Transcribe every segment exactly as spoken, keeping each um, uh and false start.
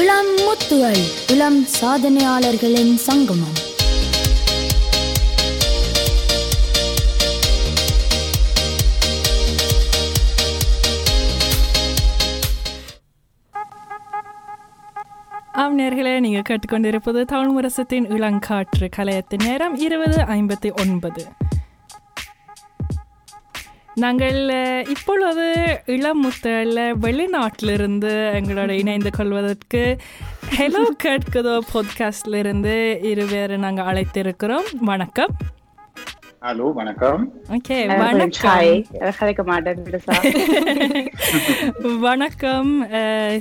இளம் முத்துகள், இளம் சாதனையாளர்களின் சங்கமம். ஆம் நேர்களே, நீங்கள் கேட்டுக்கொண்டிருப்பது தமிழ் முரசத்தின் இளங்காற்று. கலையத்தின் நேரம் இருபது ஐம்பத்தி ஒன்பது. நாங்கள் இப்பொழுது இளம் முத்துகளில் வெளிநாட்டிலிருந்து எங்களோட இணைந்து கொள்வதற்கு ஹெலோ கேட்குதோ பாட்காஸ்ட்லிருந்து இருவேறு நாங்கள் அழைத்திருக்கிறோம். வணக்கம். ஹலோ, வணக்கம். ஓகே, வணக்கம். வணக்கம்.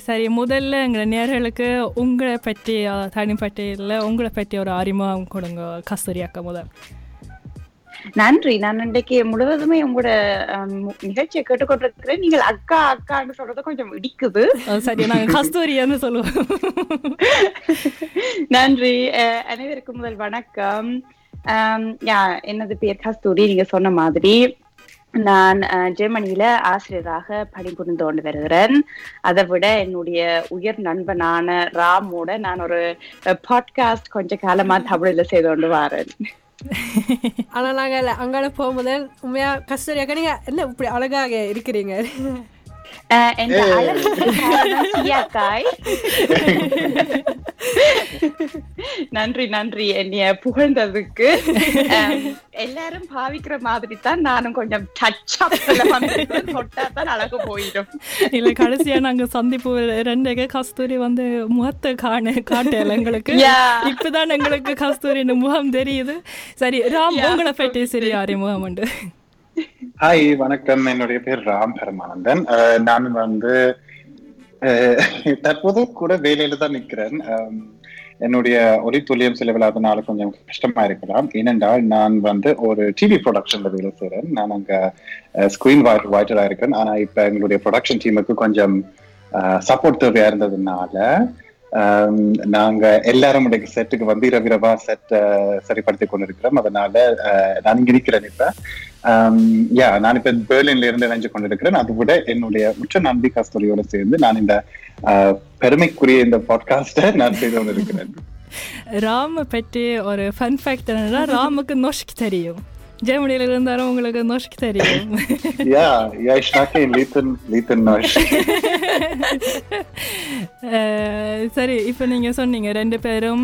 சரி, முதல்ல எங்களை நேர்களுக்கு உங்களை பற்றி தனிப்பட்டியில் உங்களை பற்றி ஒரு அறிமுகம் கொடுங்க கஸ்தூரியாக்க முதல். நன்றி. நான் இன்றைக்கு முழுவதுமே உங்களோட நிகழ்ச்சியை கேட்டுக்கொண்டிருக்கிறேன். நீங்கள் அக்கா அக்கான்னு சொல்றது கொஞ்சம் இடிக்குது. சரி, நாங்கள் கஸ்தூரியான்னு சொல்லுவோம். நன்றி. அனைவருக்கும் முதல் வணக்கம். என்னது பேர் கஸ்தூரி. நீங்க சொன்ன மாதிரி நான் ஜெர்மனியில ஆசிரியராக பணிபுரிந்து கொண்டு வருகிறேன். அதை விட என்னுடைய உயர் நண்பனான ராமோட நான் ஒரு பாட்காஸ்ட் கொஞ்ச காலமா தமிழில் செய்து கொண்டு வரேன். ஆனா நாங்க அங்கால போகும்போது உண்மையா கஸ்தூரியாக்க நீங்க என்ன இப்படி அழகாக இருக்கிறீங்க. நன்றி நன்றி என்னைய புகழ்ந்ததுக்கு. எல்லாரும் பாவிக்கிற மாதிரி தான் நானும் கொஞ்சம் அழகு போயிடும் இல்ல. கடைசியா நாங்க சந்திப்பு ரெண்டு கஸ்தூரி வந்து முகத்தை காண காட்டல எங்களுக்கு. இப்பதான் எங்களுக்கு கஸ்தூரி முகம் தெரியுது. சரி ராம், உங்களை பற்றி சரி அறிமுகம் உண்டு. ஹாய், வணக்கம். என்னுடைய பேர் ராம் பரமானந்தன். நான் வந்து தற்போது கூட வேலையில தான் நிற்கிறேன். என்னுடைய ஒலி துல்லியம் சில விழாதனால கொஞ்சம் கஷ்டமா இருக்கலாம். ஏனென்றால் நான் வந்து ஒரு டிவி ப்ரொடக்ஷன்ல வேலை செய்கிறேன். நான் அங்கே ஸ்க்ரீன் ரைட்டராக இருக்கேன். ஆனால் இப்போ எங்களுடைய ப்ரொடக்ஷன் டீமுக்கு கொஞ்சம் சப்போர்ட் தேவையா இருந்ததுனால நாங்க எல்லாரும் செட்டுக்கு வந்து இரவிரவா செட்டை சரிப்படுத்திக் கொண்டிருக்கிறோம். அதனால நான் இங்க இருக்கிறேன். இப்ப யா நான் இப்ப பெர்லின்ல இருந்து நினைச்சு கொண்டிருக்கிறேன். அது கூட என்னுடைய உச்ச நம்பி கஸ்தூரியோட சேர்ந்து நான் இந்த பெருமைக்குரிய இந்த பாட்காஸ்டை நான் செய்து கொண்டிருக்கிறேன். ராம பற்றி ஒரு ஃபன் ஃபேக்ட் என்னன்னா, ராமுக்கு நோஷ்க்கு தெரியும். ஜெர்மனியில இருந்தாலும் உங்களுக்கு நோஷ்க்கு தெரியும். சரி, இப்போ நீங்கள் சொன்னீங்க ரெண்டு பேரும்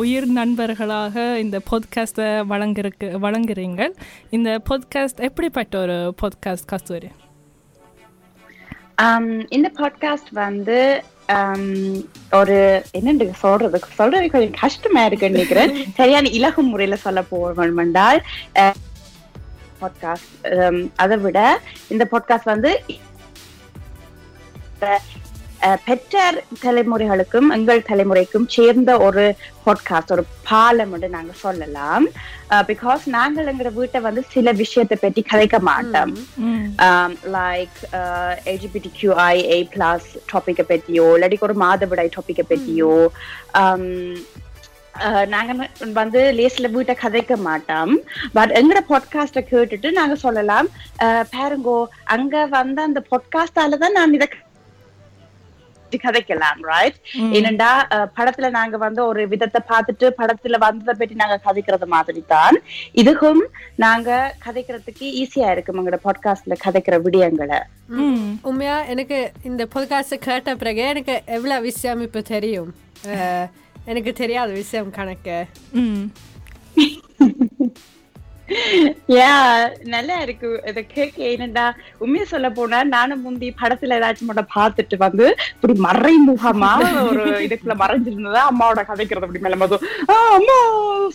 உயிர் நண்பர்களாக இந்த பாட்காஸ்ட்டை வழங்கிருக்கு வழங்குறீங்கள். இந்த பாட்காஸ்ட் எப்படிப்பட்ட ஒரு பாட்காஸ்ட் கஸ்தூரி? இந்த பாட்காஸ்ட் வந்து ஒரு என்னென்று சொல்றது சொல்றது கொஞ்சம் கஷ்டமா இருக்குன்னு நினைக்கிறேன். சரியான இலகும் முறையில சொல்ல போவோம் என்றால் பாட்காஸ்ட், அதை விட இந்த பாட்காஸ்ட் வந்து பெற்றார் தலைமுறைகளுக்கும் எங்கள் தலைமுறைக்கும் சேர்ந்த ஒரு பாட்காஸ்ட், ஒரு பாலம் என்று நாங்க சொல்லலாம். பிகாஸ் நாங்கள் எங்க வீட்டை வந்து சில விஷயத்தை பற்றி கதைக்க மாட்டோம். Like LGBT QI A plus டாபிக்கை பற்றியோ இல்லாட்டி ஒரு மாதவிடாய் டாபிக்கை பற்றியோ நாங்க வந்து லேஸ்ல வீட்டை கதைக்க மாட்டோம். பட் எங்கட பாட்காஸ்ட கேட்டுட்டு நாங்க சொல்லலாம், பாருங்கோ அங்க வந்து அந்த பாட்காஸ்டாலதான் நான் இதை கதைக்கலாம். ரைட்? ஏனண்டா படத்துல நாங்க வந்து ஒரு விதத்தை பார்த்துட்டு படத்துல வந்ததை பற்றி நாங்க கதைக்கிறது மாதிரி தான் இதுக்கும் நாங்க கதைக்கிறதுக்கு ஈஸியா இருக்கும் எங்களோட பாட்காஸ்ட்ல கதைக்கிற விடயங்களை. உண்மையா எனக்கு இந்த பாட்காஸ்ட் கேட்ட பிறகு எனக்கு எவ்வளவு விஷயம் இப்ப தெரியும். எனக்கு தெரியாத விஷயம் கணக்கு. நல்லா இருக்கு இதை கேட்க. ஏனண்டா உண்மையை சொல்ல போனா நானும் முந்தி படத்துல ஏதாச்சும் மட்டும் பாத்துட்டு வந்து இப்படி மறைமுகமா ஒரு இதுக்குள்ள மறைஞ்சிருந்ததா அம்மாவோட கதைக்கிறது. அப்படி மேல போதும் அம்மா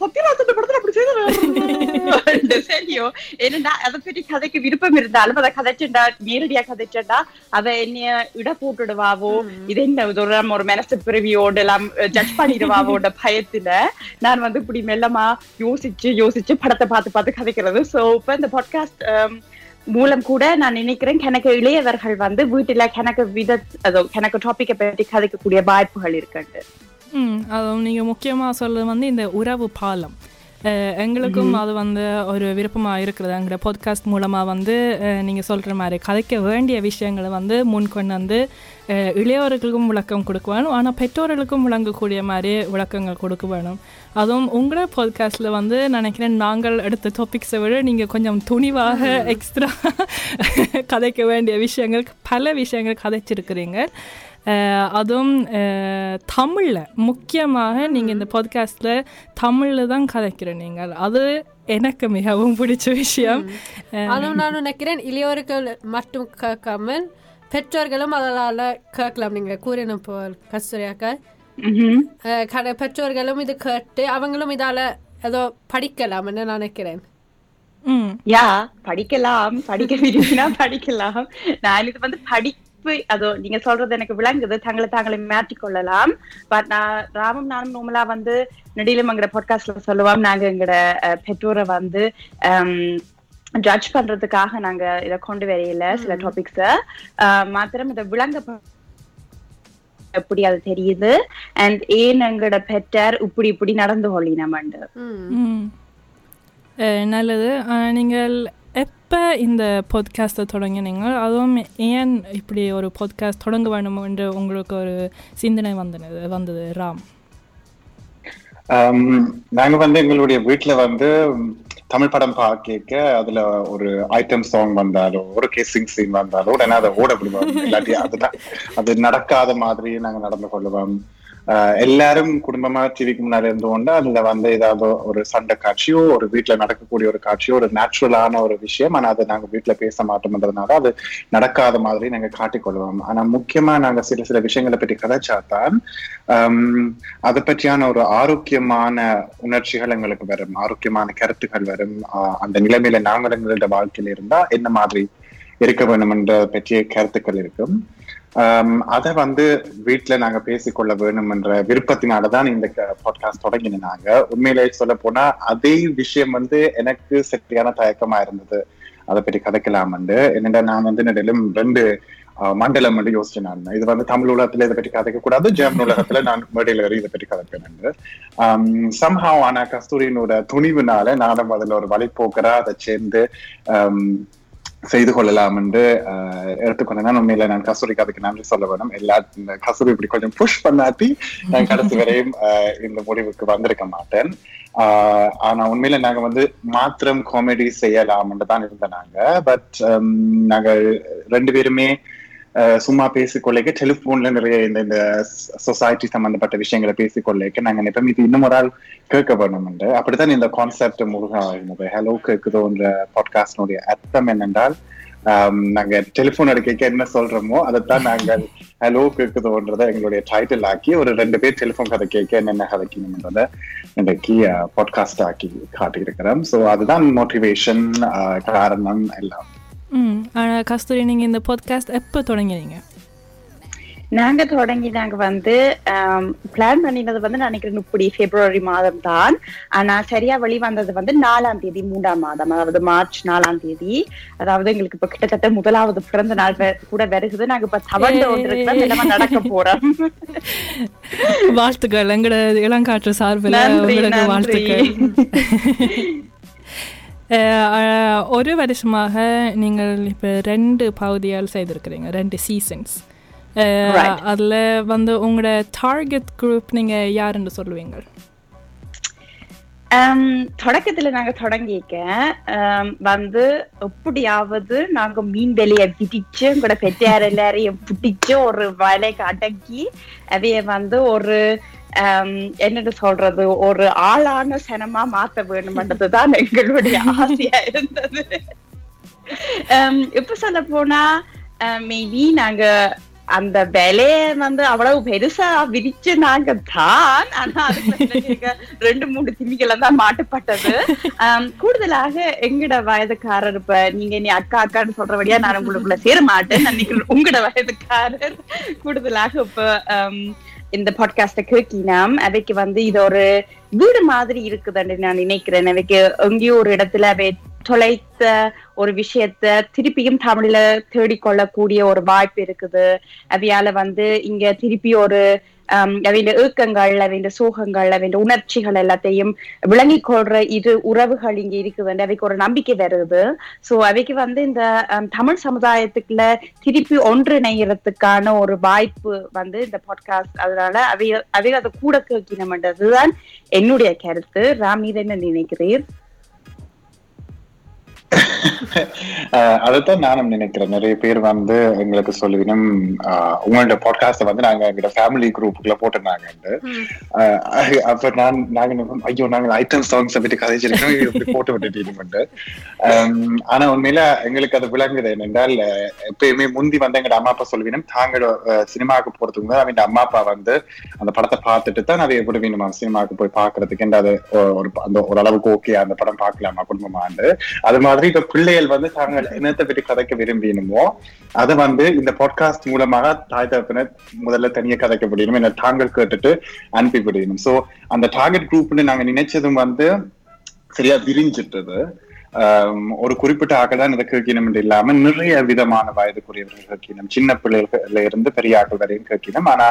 சத்யராஜன் படத்துல அப்படி செய்யறது சரியோ. ஏனண்டா அதை பற்றி கதைக்கு விருப்பம் இருந்தாலும் அதை கதைச்சேன்டா, நேரடியா கதைச்சேன்டா அதை என்னைய இட போட்டுடுவாவோ, இது என்ன நம்ம ஒரு மனசு பிறவியோட எல்லாம் ஜட்ஜ் பண்ணிடுவாவோட பயத்துல நான் வந்து இப்படி மெல்லமா யோசிச்சு யோசிச்சு படத்தை பார்த்து கதைக்கிறது. சோ இப்ப இந்த பாட்காஸ்ட் மூலம் கூட நான் நினைக்கிறேன் கணக்கு இளையவர்கள் வந்து வீட்டுல கணக்கு வித கணக்கு டாபிக்கை பற்றி கதைக்கக்கூடிய வாய்ப்புகள் இருக்கு. அதுவும் நீங்க முக்கியமா சொல்றது வந்து இந்த உறவு பாலம். எங்களுக்கும் அது வந்து ஒரு விருப்பமாக இருக்கிறது. எங்களோட பாட்காஸ்ட் மூலமாக வந்து நீங்கள் சொல்கிற மாதிரி கதைக்க வேண்டிய விஷயங்களை வந்து முன் கொண்டு வந்து இளையோர்களுக்கும் விளக்கம் கொடுக்க வேணும், ஆனால் பெற்றோர்களுக்கும் விளங்கக்கூடிய மாதிரி விளக்கங்கள் கொடுக்க வேணும். அதுவும் உங்களோட பாட்காஸ்ட்டில் வந்து நினைக்கிறேன் நாங்கள் எடுத்த டாபிக்ஸை விட நீங்கள் கொஞ்சம் துணிவாக எக்ஸ்ட்ரா கதைக்க வேண்டிய விஷயங்கள் பல விஷயங்கள் கதைச்சிருக்கிறீங்க. அதுவும் தமிழில் முக்கியமாக நீங்கள் இந்த பாட்காஸ்ட்டில் தமிழில் தான் கதைக்கிற நீங்கள், அது எனக்கு மிகவும் பிடிச்ச விஷயம். அதுவும் நான் நினைக்கிறேன் இளையோர்கள் மட்டும் கேட்காமல் பெற்றோர்களும் அதனால் கேட்கலாம். நீங்கள் கூறின போல் கஸ்தூரியாக்கா கட பெற்றோர்களும் இது கேட்டு அவங்களும் இதால் ஏதோ படிக்கலாம் என்று நினைக்கிறேன். யா படிக்கலாம், படிக்க விரும்பினா படிக்கலாம். நான் இது வந்து படி அதோ நீங்க சொல்றது எனக்கு விளங்குது, தங்களை தாங்களை மாற்றிக்கொள்ளலாம். பட் நான் ராமும் நானும் நோமலா வந்து நெடியிலும் எங்கட பாட்காஸ்ட்ல சொல்லுவோம், நாங்க எங்கட பெற்றோரை வந்து ஜட்ஜ் பண்றதுக்காக நாங்க இதை கொண்டு வரையில சில டாபிக்ஸ மாத்திரம் இதை விளங்க எப்படி அது தெரியுது அண்ட் ஏன் எங்கட பெற்றார் இப்படி இப்படி நடந்து கொள்ளினமண்டு. நல்லது. நீங்கள் எப்போ இந்த பாட்காஸ்ட்டை தொடங்கினீங்க? அதுவும் ஏன் இப்படி ஒரு பாட்காஸ்ட் தொடங்க வேணும் என்று உங்களுக்கு ஒரு சிந்தனை வந்தது வந்தது ராம்? நாங்கள் வந்து எங்களுடைய வீட்டில் வந்து தமிழ் படம் பார்க்க அதில் ஒரு ஐட்டம் சாங் வந்தாலும் ஒரு கேசிங் சீன் வந்தாலும் உடனே அதை ஓட விடுவோம், இல்லாட்டி அதுதான் அது நடக்காத மாதிரி நாங்கள் நடந்து கொள்ளுவோம். எல்லாரும் குடும்பமா டிவிக்கு முன்னாடி இருந்து கொண்டு அதுல வந்து ஏதாவது ஒரு சண்டை காட்சியோ ஒரு வீட்டுல நடக்கக்கூடிய ஒரு காட்சியோ ஒரு நேச்சுரலான ஒரு விஷயம், ஆனா அதை நாங்க வீட்டுல பேச மாட்டோம்ன்றதுனால அது நடக்காத மாதிரி நாங்க காட்டிக்கொள்வோம். ஆனா முக்கியமா நாங்க சில சில விஷயங்களை பற்றி கதைச்சாத்தான் ஆஹ் அதை பற்றியான ஒரு ஆரோக்கியமான உணர்ச்சிகள் எங்களுக்கு வரும், ஆரோக்கியமான கருத்துக்கள் வரும். அந்த நிலைமையில நாங்கள் எங்களோட வாழ்க்கையில இருந்தா என்ன மாதிரி இருக்க வேண்டும் என்ற பற்றிய கருத்துக்கள் இருக்கும். ஆஹ் அதை வந்து வீட்டுல நாங்க பேசிக்கொள்ள வேணும் என்ற விருப்பத்தினாலதான் இந்த பாட்காஸ்ட் தொடங்கினேன். நாங்க உண்மையிலேயே சொல்ல போனா அதே விஷயம் வந்து எனக்கு சரியான தயக்கமா இருந்தது அதை பற்றி கதைக்கலாம் என்று. என்னடா நான் வந்து நெடிலும் ரெண்டு மண்டலம் வந்து யோசிச்சேன் நான், இது வந்து தமிழ் உலகத்துல இதை பற்றி கதைக்க கூடாது, ஜெர்மன் உலகத்துல நான் மேடையில இதை பற்றி கதைப்பேன் என்று. ஆஹ் சம்ஹாவ் ஆனா கஸ்தூரியினோட துணிவுனால நானும் அதுல ஒரு வழிபோக்கரா அதை சேர்ந்து ஆஹ் செய்து கொள்ளலாம் என்று எடுத்துக்கொண்டேன். உண்மையில நான் கஸ்தூரிக்கு அதுக்கு நன்றி சொல்ல வேணும். எல்லா கஸ்தூரி இப்படி கொஞ்சம் புஷ் பண்ணாட்டி நான் கடைசி வரையும் இந்த முடிவுக்கு வந்திருக்க மாட்டேன். ஆஹ் ஆனா உண்மையில நாங்க வந்து மாத்திரம் காமெடி செய்யலாம்னு தான் இருந்தோம் நாங்க. பட் நாங்க ரெண்டு பேருமே சும்மா பேசிக்கொள்ளைக்கு டெலிஃபோன்ல நிறைய இந்த இந்த சொசைட்டி சம்பந்தப்பட்ட விஷயங்களை பேசிக்கொள்ளைக்கு நாங்க நினைப்போம் இது இன்னும் ஒரு ஆள் கேட்க வேணும்ண்டு. அப்படித்தான் இந்த கான்செப்ட் முருகாது ஹலோ கேக்குதோன்ற பாட்காஸ்டினுடைய அர்த்தம் என்னென்றால் நாங்க டெலிஃபோன் எடுக்க என்ன சொல்றோமோ அதைத்தான் நாங்கள் ஹலோ கேக்குதோன்றதை எங்களுடைய டைட்டில் ஆக்கி ஒரு ரெண்டு பேர் டெலிஃபோன் கதை கேட்க என்னென்ன கதைக்கணும்ன்றதை இன்றைக்கு பாட்காஸ்ட் ஆக்கி காட்டியிருக்கிறோம். ஸோ அதுதான் மோட்டிவேஷன் காரணம் எல்லாம். ம் ஆனால் கஸ்தூரி, நீங்கள் இந்த பாட்காஸ்ட் எப்போ தொடங்கினீங்க? நாங்கள் தொடங்கி நாங்கள் வந்து பிளான் பண்ணினது வந்து நினைக்கிறேன் இப்படி பிப்ரவரி மாதம் தான். ஆனால் சரியாக வெளிவந்தது வந்து நாலாம் தேதி மூன்றாம் மாதம், அதாவது மார்ச் நாலாம் தேதி. அதாவது எங்களுக்கு இப்போ கிட்டத்தட்ட முதலாவது பிறந்த நாள் கூட வருகுது. நாங்கள் இப்போ தவண்டு ஒன்று நடக்க போகிறோம். வாழ்த்துக்கள் எங்களோட இளங்காற்று சார்பில் வாழ்த்துக்கள். ஒரு வருஷமாக நீங்கள் இப்போ ரெண்டு பகுதியால் செய்திருக்கிறீங்க, ரெண்டு சீசன்ஸ். அதில் வந்து உங்களோட டார்கெட் குரூப் நீங்கள் யாருன்னு சொல்லுவீங்க? தொடக்கத்துல நாங்க தொடங்கிக்க வந்து எப்படியாவது நாங்க மீன் வேலைய பிடிச்சு எங்களோட பெற்றார் எல்லாரையும் பிடிச்சு ஒரு வேலைக்கு அடக்கி அதைய வந்து ஒரு என்னன்னு சொல்றது ஒரு ஆளான சனமா மாத்த வேணும்ன்றதுதான் எங்களுடைய ஆசையா இருந்தது. இப்ப சொல்ல போனா மேபி நாங்க அந்த வேலைய வந்து அவ்வளவு பெருசா விரிச்சு நாங்க தான், ஆனா அதுக்கு ரெண்டு மூணு திமிக்கெல்லாம் தான் மாட்டுப்பட்டது. ஆஹ் கூடுதலாக எங்கட வயதுக்காரர், இப்ப நீங்க நீ அக்கா அக்கான்னு சொல்றபடியா நான் உங்களுக்குள்ள சேர மாட்டேன் நினைக்கிறேன். உங்களோட வயதுக்காரர் கூடுதலாக இப்ப ஆஹ் இந்த பாட்காஸ்ட கேட்கினாம் அவைக்கு வந்து இது ஒரு வீடு மாதிரி இருக்குதுன்னு நான் நினைக்கிறேன். அவைக்கு எங்கேயோ ஒரு இடத்துல அவை தொலைத்த ஒரு விஷயத்த திருப்பியும் தமிழ்ல தேடிக்கொள்ளக்கூடிய ஒரு வாய்ப்பு இருக்குது. அவையால வந்து இங்க திருப்பி ஒரு அஹ் அவைய ஏக்கங்கள், அவைய சோகங்கள், அவைய உணர்ச்சிகள் எல்லாத்தையும் விளங்கி கொள்ற இரு உறவுகள் இங்க இருக்குது. அவைக்கு ஒரு நம்பிக்கை வருது. சோ அவைக்கு வந்து இந்த தமிழ் சமுதாயத்துக்குள்ள திருப்பி ஒன்றிணைகிறதுக்கான ஒரு வாய்ப்பு வந்து இந்த பாட்காஸ்ட். அதனால அவைய அவைய அதை கூட கேட்கணும்ன்றதுதான் என்னுடைய கருத்து. ராம், நீ என்ன நினைக்கிறீர்? அதைத்தான் நானும் நினைக்கிறேன். நிறைய பேர் வந்து எங்களுக்கு சொல்லினும் உங்களோட பாட்காஸ்ட வந்து நாங்க எங்களோட ஃபேமிலி குரூப்புக்குள்ள போட்டிருந்தாங்க. அப்ப நான் நாங்க ஐயோ நாங்கள் ஐட்டம் சாங்ஸ் பற்றி கதைச்சிருக்கோம், இப்படி போட்டு விட்டுட்டு. ஆனா உண்மையில எங்களுக்கு அது விளங்குது என்னென்றால், எப்பயுமே முந்தி வந்து எங்களோட அம்மா அப்பா சொல்லுவீனும் தாங்களோட சினிமாவுக்கு போறதுக்கு வந்து அவங்க அம்மா அப்பா வந்து அந்த படத்தை பார்த்துட்டு தான் அதை எப்படி வேணுமா சினிமாவுக்கு போய் பாக்குறதுக்கு அந்த அந்த ஓரளவுக்கு ஓகே அந்த படம் பார்க்கலாமா குடும்பமாண்டு. அது மாதிரி இப்ப பிள்ளைகள் வந்து தாங்கள் இனத்தை பற்றி கதைக்க விரும்பினுமோ அதை வந்து இந்த பாட்காஸ்ட் மூலமாக தாய் தகப்பினர் முதல்ல தனியாக கதைக்க முடியணும், என்ன தாங்கள் கேட்டுட்டு அனுப்பி விடணும். ஸோ அந்த டார்கெட் குரூப்னு நாங்க நினைச்சதும் வந்து சரியா விரிஞ்சிட்டது. ஒரு குறிப்பிட்ட ஆக்கள் தான் இதை கேட்கணும் என்று இல்லாம நிறைய விதமான வயதுக்குரியவர்கள் கேட்கணும், சின்ன பிள்ளைகள்ல இருந்து பெரிய ஆக்கள் வரையும் கேட்கணும். ஆனா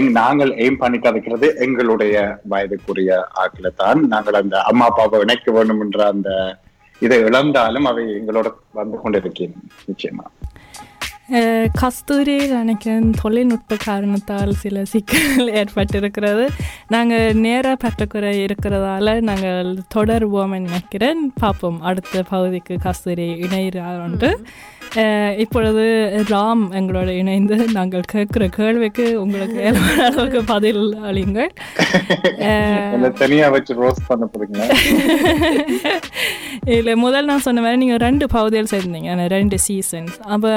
எங் நாங்கள் எய்ம் பண்ணி கதைக்கிறது எங்களுடைய வயதுக்குரிய ஆக்களை தான். நாங்கள் அந்த அம்மா அப்பாவை இணைக்க வேண்டும் என்ற அந்த இதை இழந்தாலும் அவை எங்களோட வந்து கொண்டிருக்கேன். நிச்சயமா கஸ்தூரி நினைக்கிறேன் தொழில்நுட்ப காரணத்தால் சில சிக்கல் ஏற்பட்டிருக்கிறது. நாங்கள் நேர பற்றக்குறை இருக்கிறதால நாங்கள் தொடர்வோம் நினைக்கிறேன். பார்ப்போம் அடுத்த பகுதிக்கு கஸ்தூரி இணைகிறார் ஒன்று. இப்பொழுது ராம் எங்களோட இணைந்து நாங்கள் கேட்குற கேள்விக்கு உங்களுக்கு அளவுக்கு பதில் அளிங்கள். இல்லை முதல் நான் சொன்ன மாதிரி நீங்கள் ரெண்டு பகுதியில் சேர்ந்தீங்க, ரெண்டு சீசன்ஸ். அப்போ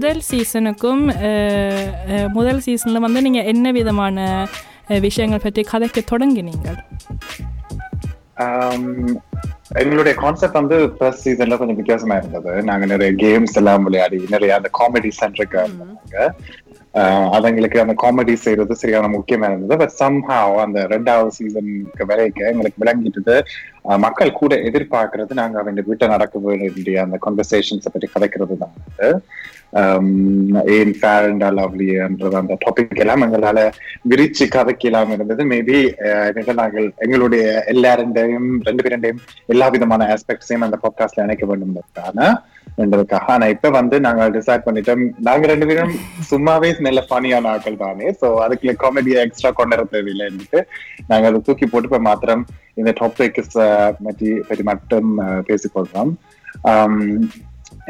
முதல் சீசனுக்கும் முதல் சீசனில் வந்து நீங்கள் என்ன விதமான விஷயங்கள் பற்றி கதைக்க தொடங்கினீங்கள்? எங்களுடைய கான்செப்ட் வந்து ஃபர்ஸ்ட் சீசன்ல கொஞ்சம் வித்தியாசமா இருந்தது. நாங்க நிறைய கேம்ஸ் எல்லாம் விளையாடி நிறைய அந்த காமெடி சென்ட்ரிக்கா இருந்தாங்க. அது எங்களுக்கு அந்த காமெடி செய்யறது சரியான முக்கியமா இருந்தது. பட் சம்ஹாவ் அந்த ரெண்டாவது சீசனுக்கு வரைக்கும் எங்களுக்கு விளங்கிட்டது மக்கள் கூட எதிர்பார்க்கறது நாங்க அவங்க வீட்டை நடக்க வேண்டிய அந்த கான்வர்சேஷன்ஸை பற்றி கதைக்கிறது தான். ஏன் ஃபேர் அண்ட் லவ்லின்றது அந்த டாபிக் எல்லாம் எங்களால விரிச்சு கதைக்கலாம் இருந்தது. மேபி நாங்கள் எங்களுடைய எல்லா ரெண்டையும் ரெண்டு பேருண்டையும் எல்லா விதமான ஆஸ்பெக்ட்ஸையும் அந்த பாட்காஸ்ட்ல இணைக்க வேண்டும் என்றதுக்காக. ஆனா இப்ப வந்து நாங்க டிசைட் பண்ணிட்டோம் நாங்க ரெண்டு பேரும் சும்மாவே நல்ல ஃபனியான ஆட்கள் தானே, சோ அதுக்குள்ள காமெடியா எக்ஸ்ட்ரா கொண்டு தேவையில்லைன்னுட்டு நாங்க அதை தூக்கி போட்டு இப்ப மாத்திரம் இந்த டாபிக் பற்றி மட்டும் பேசிக்கொள்றோம்.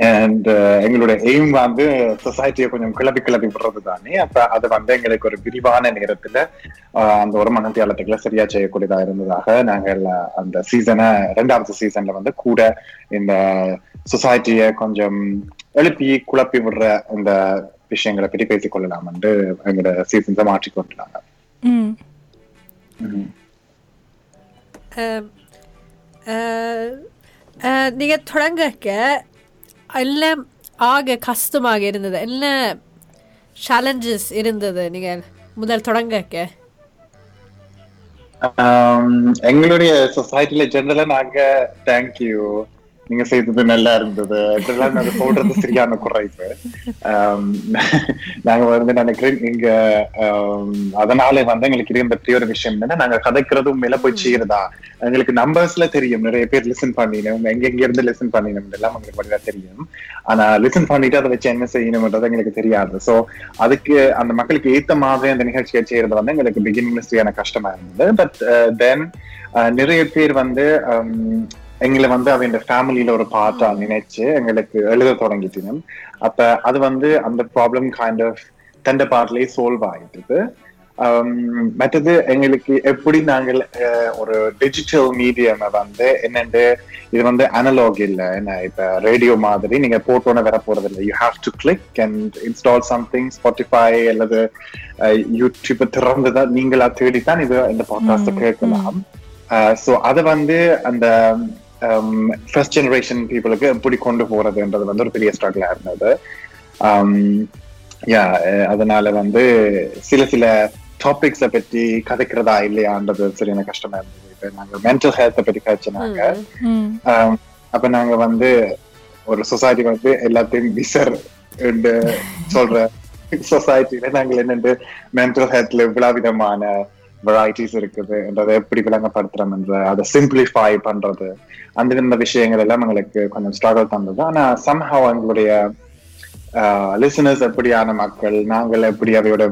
அண்ட் எங்களுடைய எய்ம் வந்து சொசைட்டியை கொஞ்சம் கிளப்பி கிளப்பி விடுறது தானே. அப்ப அது வந்து எங்களுக்கு ஒரு விரிவான நேரத்துல அந்த ஒரு மனத்தியாளத்துக்குள்ள சரியா செய்யக்கூடியதா இருந்ததாக நாங்கள் அந்த சீசனை ரெண்டாவது சீசன்ல வந்து கூட இந்த சொசைட்டிய கொஞ்சம் எழுப்பி குழப்பி விடுற இந்த விஷயங்களை பற்றி பேசிக்கொள்ளலாம் என்று எங்களோட சீசன்ஸை மாற்றிக்கொண்டுனாங்க. நீங்க தொடங்க எல்லாம் ஆக கஷ்டமாக இருந்தது, என்ன சேலஞ்சஸ் இருந்தது நீங்கள் முதல் தொடங்க? எங்களுடைய சொசைட்டில ஜெனரலா நாங்க தேங்க்யூ நீங்க செய்தது நல்லா இருந்தது இதெல்லாம் நாங்க சொல்றது சரியான குறைப்பு. நாங்க வந்து நினைக்கிறேன் இங்க அதனால வந்து எங்களுக்கு இருந்த பெரிய ஒரு விஷயம் என்னன்னா நாங்க கதைக்கிறதும் மேல போய் செய்யறதா எங்களுக்கு நம்பர்ஸ்ல தெரியும். நிறைய பேர் லிசன் பண்ணினோம், எங்க எங்க இருந்து லிசன் பண்ணினோம் எல்லாம் எங்களுக்கு வழியா தெரியும். ஆனா லிசன் பண்ணிட்டு அதை வச்சு என்ன செய்யணும்ன்றது எங்களுக்கு தெரியாது. சோ அதுக்கு அந்த மக்களுக்கு ஏத்த மாதிரி அந்த நிகழ்ச்சியை செய்யறது வந்து எங்களுக்கு பிகினிங்ல சரியான கஷ்டமா இருந்தது. பட் தென் நிறைய பேர் வந்து எங்களை வந்து அவன் ஃபேமிலியில ஒரு பார்ட்டா நினைச்சு எங்களுக்கு எழுத தொடங்கிட்டோம். அப்ப அது வந்து அந்த ப்ராப்ளம் கைண்ட் ஆஃப் தண்ட பார்ட்லயே சால்வ் ஆகிட்டு. மற்றது எங்களுக்கு எப்படி நாங்கள் ஒரு டிஜிட்டல் மீடியம் வந்து என்னென்று இது வந்து அனலாக் இல்லை, என்ன இப்ப ரேடியோ மாதிரி நீங்க போட்டோன்னு வர போறது இல்லை. You have to click and install something Spotify அல்லது யூடியூப் திறந்துதான் நீங்களா தேடித்தான் இது இந்த பாட்காஸ்ட் கேட்கலாம். ஸோ அதை வந்து அந்த ஃபர்ஸ்ட் ஜெனரேஷன் பீப்புளுக்கு எப்படி கொண்டு போறதுன்றது வந்து ஒரு பெரிய ஸ்ட்ரகிளா இருந்தது. யா அதனால வந்து சில சில டாபிக்ஸை பற்றி கதைக்கிறதா இல்லையான்றது சரியான கஷ்டமா இருந்தது. இப்போ நாங்கள் மென்டல் ஹெல்த்தை பற்றி கதைச்சினாங்க, அப்ப நாங்க வந்து ஒரு சொசைட்டி வந்து எல்லாத்தையும் விசர் சொல்ற சொசைட்டில நாங்கள் என்னென்று மென்டல் ஹெல்த்ல இவ்வளவு விதமான வெரைட்டிஸ் இருக்குதுன்றதை எப்படி விளங்கப்படுத்துறோம் என்ற அதை சிம்பிளிஃபை பண்றது அந்த இந்த விஷயங்கள் எல்லாம் எங்களுக்கு கொஞ்சம் ஸ்ட்ரகிள் பண்றது. ஆனா சம்ஹவ் எங்களுடைய லிசனர்ஸ் எப்படியான மக்கள், நாங்கள் எப்படி அவையோட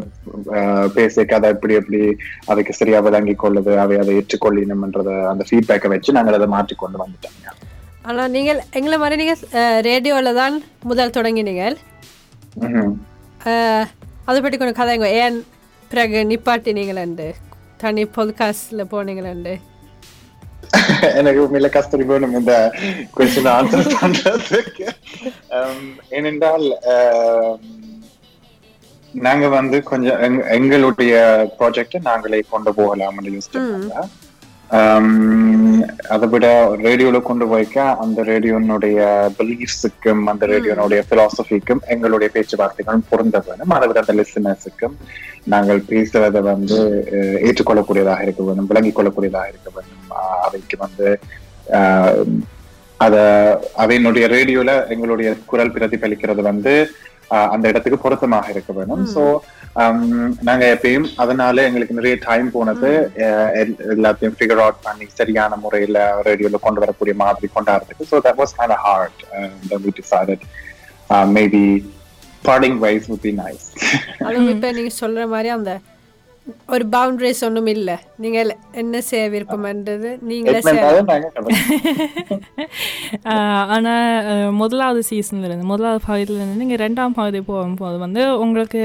பேசிக்க அதை எப்படி எப்படி அவைக்கு சரியா விளங்கி கொள்ளுது, அவை அதை ஏற்றுக்கொள்ளணும்ன்றத அந்த ஃபீட்பேக்கை வச்சு நாங்கள் அதை மாற்றிக்கொண்டு வந்துட்டாங்க. ஆனால் நீங்கள் எங்களை மாதிரி நீங்கள் ரேடியோவில் தான் முதல் தொடங்கினீங்க, அதை பற்றி கொஞ்சம் கதைங்க. ஏன் பிறகு நிப்பாட்டினீங்களண்டு தனி பாட்காஸ்டில் போனீங்களண்டு? எனக்கு உண்மையில கஷ்டம் வேணும் இந்த கொஸ்டின் ஆன்சர் பண்றதுக்கு. ஏனென்றால் நாங்க வந்து கொஞ்சம் எங்களுடைய ப்ராஜெக்ட நாங்களே கொண்டு போகலாம் யோசிச்சாங்க. அதை விட ரேடியோல கொண்டு போய்க்க அந்த ரேடியோனுடைய பிலீஃப்ஸுக்கும் அந்த ரேடியோனுடைய பிலாசபிக்கும் எங்களுடைய பேச்சுவார்த்தைகளும் பொருந்த வேணும். அதை விட அந்த லிசனர்ஸுக்கும் நாங்கள் பேசுறதை வந்து ஏற்றுக்கொள்ளக்கூடியதாக இருக்க வேணும், விளங்கிக் கொள்ளக்கூடியதாக இருக்க வேணும். அவைக்கு வந்து ஆஹ் அத அவையினுடைய ரேடியோல எங்களுடைய குரல் பிரதிபலிக்கிறது வந்து அந்த இடத்துக்கு பொருத்தமாக இருக்க வேணும். சோ நாங்க எப்பயும் அதனால எங்களுக்கு நிறைய டைம் போனது எல்லாத்தையும் ஃபிகர் அவுட் பண்ணி சரியான முறையில ரேடியோல கொண்டு வரக்கூடிய மாதிரி கொண்டாடுறதுக்கு. So that was kind of hard. Then we decided uh, maybe parting ways would be nice. அதுவும் இப்ப நீங்க சொல்ற மாதிரி அந்த ஒரு பவுண்டரிஸ் ஒன்றும் இல்லை, நீங்க என்ன செய்ய விருப்பம்ன்றது நீங்களே செய்ய. ஆனால் முதலாவது சீசன்லேருந்து முதலாவது பகுதியிலேருந்து நீங்கள் ரெண்டாம் பகுதி போகும்போது வந்து உங்களுக்கு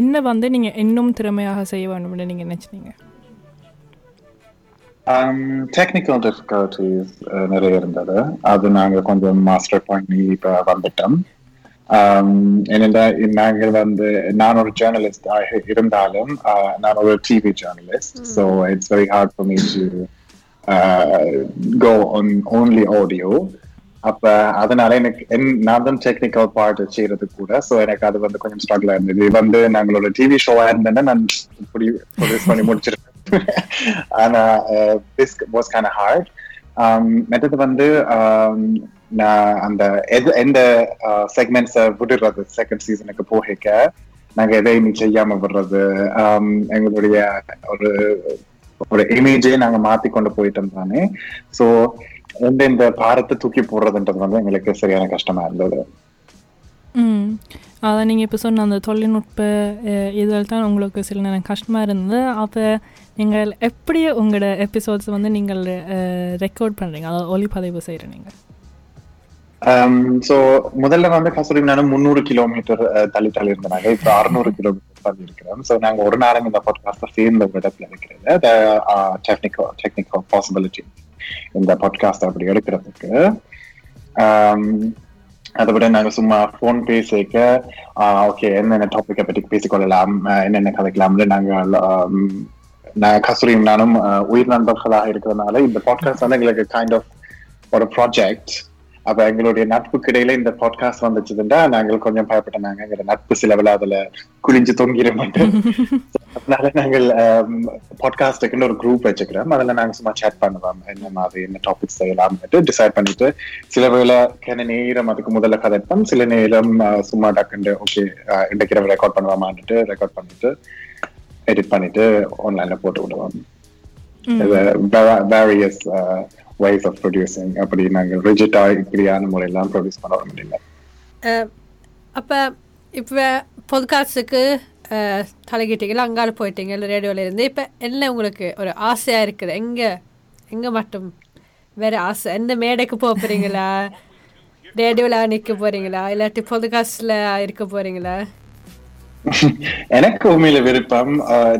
என்ன வந்து நீங்கள் இன்னும் திறமையாக செய்ய வேண்டும்னு நீங்கள் நினச்சினீங்க? டெக்னிக்கல் டிஃபிகல்டிஸ் நிறைய இருந்தது, அது நாங்கள் கொஞ்சம் மாஸ்டர் பண்ணி இப்போ வந்துட்டோம். ஏனென்றால் நாங்கள் வந்து நான் ஒரு ஜேர்னலிஸ்ட் இருந்தாலும் நான் ஒரு TV journalist. So it's very hard for me to go on only audio. அப்போ அதனால எனக்கு என் நான் தான் டெக்னிக்கல் பார்ட் செய்யறது கூட. ஸோ எனக்கு அது வந்து கொஞ்சம் ஸ்ட்ரகிளாக இருந்தது. வந்து நாங்கள் ஒரு டிவி ஷோவாக இருந்தேன்னா நான் இப்படி ப்ரொடியூஸ் பண்ணி முடிச்சிருக்கேன். ஆனால் this was kind of hard. மற்றது வந்து நான் அந்த எது எந்த செக்மெண்ட்ஸை விடுறது செகண்ட் சீசனுக்கு போக நாங்கள் எதையுமே செய்யாமல் விடுறது, எங்களுடைய ஒரு ஒரு இமேஜே நாங்கள் மாற்றி கொண்டு போயிட்டோம் தானே. ஸோ எந்த இந்த பாரத்தை தூக்கி போடுறதுன்றது வந்து எங்களுக்கு சரியான கஷ்டமாக இருந்தது. ம் அதான் நீங்கள் இப்போ சொன்ன அந்த தொழில்நுட்ப இதில் தான் உங்களுக்கு சில நேரம் கஷ்டமாக இருந்தது. அப்போ நீங்கள் எப்படி உங்களோட எபிசோட்ஸ் வந்து நீங்கள் ரெக்கார்ட் பண்ணுறீங்க, அதை ஒளிப்பதிவு செய்கிற நீங்கள்? ஸோ முதல்ல வந்து கஸ்தூரினாலும் முந்நூறு கிலோமீட்டர் தள்ளி தள்ளி இருந்தாங்க, இப்போ அறுநூறு கிலோமீட்டர் தள்ளி இருக்கிறோம். ஸோ நாங்கள் ஒரு நேரம் இந்த பாட்காஸ்ட்டை சேர்ந்த இடத்துல இருக்கிறது டெக்னிக்கல் டெக்னிக்கல் பாசிபிலிட்டி இந்த பாட்காஸ்ட் அப்படி எடுக்கிறதுக்கு. அதை விட நாங்கள் சும்மா ஃபோன் பேசிக்க ஓகே என்னென்ன டாப்பிக்கை பற்றி பேசிக்கொள்ளலாம், என்னென்ன கதைக்கலாம்னு நாங்கள் நாங்கள் கஸ்தூரியும் நானும் உயிர் நண்பர்களாக இருக்கிறதுனால இந்த பாட்காஸ்ட் வந்து எங்களுக்கு கைண்ட் ஆஃப் ஒரு ப்ராஜெக்ட். அப்ப எங்களுடைய நட்புக்கு இடையில இந்த பாட்காஸ்ட் வந்துச்சுதுன்னா நாங்கள் கொஞ்சம் பயப்பட்டனாங்க, எங்க நட்பு சில விழா அதுல குளிஞ்சு தொங்கிட மாட்டோம். அதனால நாங்கள் பாட்காஸ்டுக்குன்னு ஒரு குரூப் வச்சுக்கிறோம், அதுல நாங்க சும்மா சேட் பண்ணுவோம் என்ன மாதிரி என்ன டாபிக் செய்யலாம்னு டிசைட் பண்ணிட்டு சில வேளை கன நேரம் அதுக்கு முதல்ல கதைப்போம், சில நேரம் சும்மா டக்குண்டு ஓகே இன்றைக்கு நம்ம ரெக்கார்ட் பண்ணுவோமான்ட்டு ரெக்கார்ட் பண்ணிட்டு எடிட் பண்ணிட்டு ஆன்லைன்ல போட்டு விடுவோம். வேரியஸ் ways of producing அப்படி நாங்கள் ரிஜிட்டா இப்படியான முறையெல்லாம் ப்ரொடியூஸ் பண்ண முடியல. அப்போ இப்போ பாட்காஸ்டுக்கு தலைக்கிட்டீங்களா, அங்கால போயிட்டீங்க இல்லை ரேடியோவில் இருந்து, இப்போ என்ன உங்களுக்கு ஒரு ஆசையாக இருக்குது? எங்கே எங்கே மட்டும் வேறு ஆசை? எந்த மேடைக்கு போக போகிறீங்களா, ரேடியோவில் நிற்க போகிறீங்களா, இல்லாட்டி பாட்காஸ்டில் இருக்க போகிறீங்களா? எனக்கு உண்மையில விருப்பம்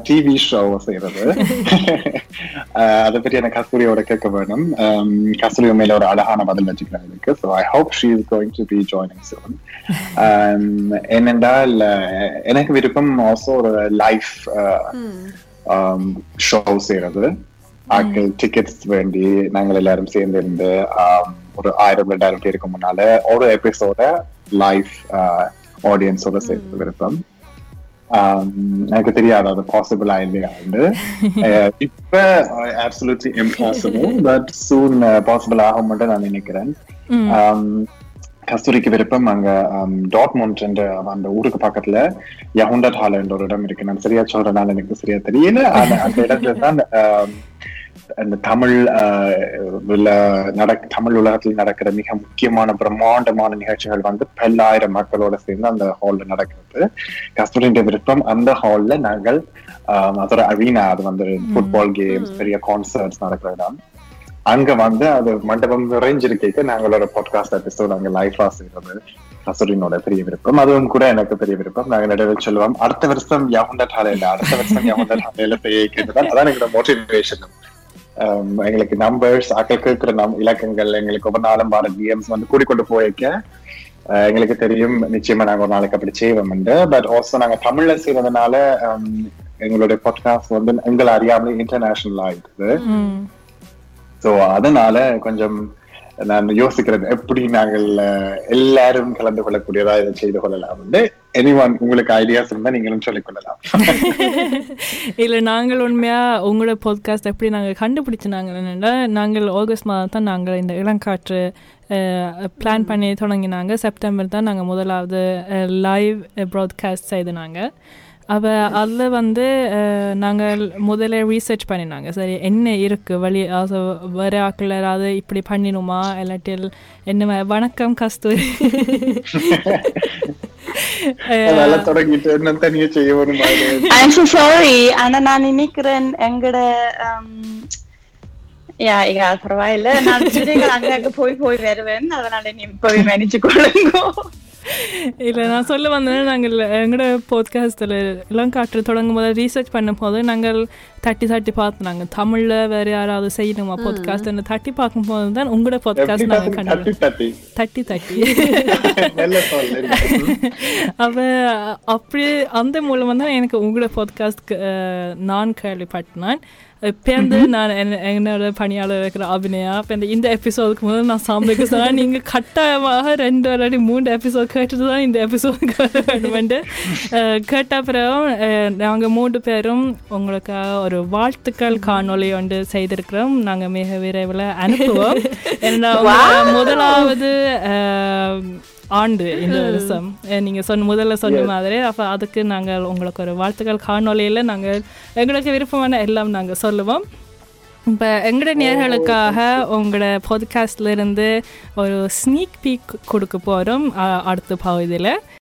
டிவி ஷோ செய்யறது, அதை பற்றி எனக்கு கஸ்தூரியோட கேட்க வேணும். கஸ்தூரி உண்மையில ஒரு அழகான பதில் வச்சுக்கிறேன் இருக்கு. So I hope she is going to be joining soon. ஏனென்றால் எனக்கு விருப்பம் ஆல்சோ ஒரு லைஃப் ஷோ செய்யறது. ஆக்கள் டிக்கெட்ஸ் வேண்டி நாங்கள் எல்லாரும் சேர்ந்து இருந்து ஒரு ஆயிரம் ரெண்டாயிரம் பேருக்கு முன்னால ஒரு எபிசோட லைஃப் ஆடியன்ஸோட சேர்த்து விருப்பம். எனக்கு தெரியாது அது பாசிபிளா இல்லையா வந்து. இப்ப absolutely impossible, but soon possible ஆகும் மட்டும் நான் நினைக்கிறேன். கஸ்தூரிக்கு விருப்பம் அங்க டாட்மண்ட் அந்த ஊருக்கு பக்கத்துல யஹுண்டட் ஹால் என்ற ஒரு இடம் இருக்கு. நான் சரியா சொல்றதுனால எனக்கு சரியா தெரியல. அந்த இடத்துல தான் அந்த தமிழ் நடக்க தமிழ் உலகத்தில் நடக்கிற மிக முக்கியமான பிரம்மாண்டமான நிகழ்ச்சிகள் வந்து பல்லாயிரம் மக்களோட சேர்ந்து அந்த ஹால்ல நடக்கிறது. கஸ்தூரியுடைய விருப்பம் அந்த ஹால்ல நாங்கள் அதோட அரீனா, அது வந்து ஃபுட்பால் கேம்ஸ், பெரிய கான்சர்ட்ஸ் நடக்கிற இடம். அங்க வந்து அது மண்டபம் நிறைஞ்சிருக்க நாங்களோட பாட்காஸ்ட் எபிசோட் அங்க லைஃபா செய்யறது கஸ்தூரினோட பெரிய விருப்பம். அதுவும் கூட எனக்கு பெரிய விருப்பம். நாங்க நிறைய சொல்லுவோம் அடுத்த வருஷம் யஹுண்டட் ஹாலையில அடுத்த வருஷம் யஹுண்டட் ஹாலையில போய் கேட்டதால் அதான் எங்களோட மோட்டிவேஷன். எங்களுக்கு நம்பர்ஸ் ஆக்கள் கேட்கிற நம் இலக்கங்கள் எங்களுக்கு ஒவ்வொரு நாளும் வர டிஎம்ஸ் வந்து கூடிக்கொண்டு போயிருக்க எங்களுக்கு தெரியும். நிச்சயமா நாங்க ஒரு நாளைக்கு அப்படி செய்வோம் உண்டு. பட் ஆல்சோ நாங்க தமிழ்ல செய்யறதுனால எங்களுடைய பாட்காஸ்ட் வந்து எங்களை அறியாமலே இன்டர்நேஷனல் ஆயிடுது. ஸோ அதனால கொஞ்சம் நான் யோசிக்கிறது எப்படி நாங்கள் எல்லாரும் கலந்து கொள்ளக்கூடியதா இதை செய்து கொள்ளலாம் வந்து. எனிவன் உங்களுக்கு ஐடியாஸ் இருந்தால் நீங்களும் சொல்லிக்கொள்ளலாம். இல்லை, நாங்கள் உண்மையாக உங்களோட பாட்காஸ்ட் எப்படி நாங்கள் கண்டுபிடிச்சு நாங்கள் என்னென்னா நாங்கள் ஆகஸ்ட் மாதம் தான் நாங்கள் இந்த இளங்காற்று பிளான் பண்ணி தொடங்கினாங்க. செப்டம்பர் தான் நாங்கள் முதலாவது லைவ் ப்ராட்காஸ்ட் செய்துனாங்க. அப்போ அதில் வந்து நாங்கள் முதல்ல ரீசர்ச் பண்ணினாங்க. சரி, என்ன இருக்குது வழி, அது வர ஆக்கள் ஏதாவது இப்படி பண்ணிடுமா இல்லாட்டில் என்ன. வணக்கம் கஸ்தூரி. ஆனால் நான் நினைக்கிறேன் எங்கட பரவாயில்ல, நான் அங்கே போய் போய் வருவேன். அதனால நீ போய் மேனேஜ் கொள்ளுங்க. இல்லை, நான் சொல்ல வந்தேன்னா நாங்கள் எங்களோட போட்காஸ்ட்டில் எல்லாம் காற்று தொடங்கும் போது ரீசர்ச் பண்ணும் போது நாங்கள் தட்டி தட்டி பார்த்து நாங்கள் தமிழில் வேறு யாராவது செய்யணுமா பாட்காஸ்ட்னு தட்டி பார்க்கும் போது தான் உங்களோட பாட்காஸ்ட் நாங்கள் கண்டுபிடிச்சோம். தட்டி தட்டி அப்போ அப்படி அந்த மூலமாக தான் எனக்கு உங்களோட பாட்காஸ்ட் நான் கேள்விப்பட்டினான். பேருந்து நான் என் என்னோட பணியாளர் இருக்கிற அபிநயா பேருந்து இந்த எபிசோடுக்கு முதல்ல நான் சாம்பிளுக்கு சொன்னேன் நீங்கள் கட்டாயமாக ரெண்டு அல்லாட்டி மூன்று எபிசோட் கேட்டுட்டு தான் இந்த எபிசோடுக்கு வர வேண்டுமெண்டு கேட்ட பிறகும் நாங்கள் மூன்று பேரும் உங்களுக்கு ஒரு வாழ்த்துக்கள் காணொலி ஒன்று செய்திருக்கிறோம். நாங்கள் மிக விரைவில் அனுப்புவோம். ஏன்னா முதலாவது ஆண்டு இந்த வருஷம் நீங்கள் சொன்ன முதல்ல சொன்ன மாதிரி. அப்போ அதுக்கு நாங்கள் உங்களுக்கு ஒரு வாழ்த்துக்கள் காணொலியில் நாங்கள் எங்களுக்கு விருப்பமான எல்லாம் நாங்கள் சொல்லுவோம். இப்போ எங்களோட நேயர்களுக்காக உங்களோட பாட்காஸ்ட்லேருந்து ஒரு ஸ்னீக் பீக் கொடுக்க போகிறோம் அடுத்த பகுதியில்.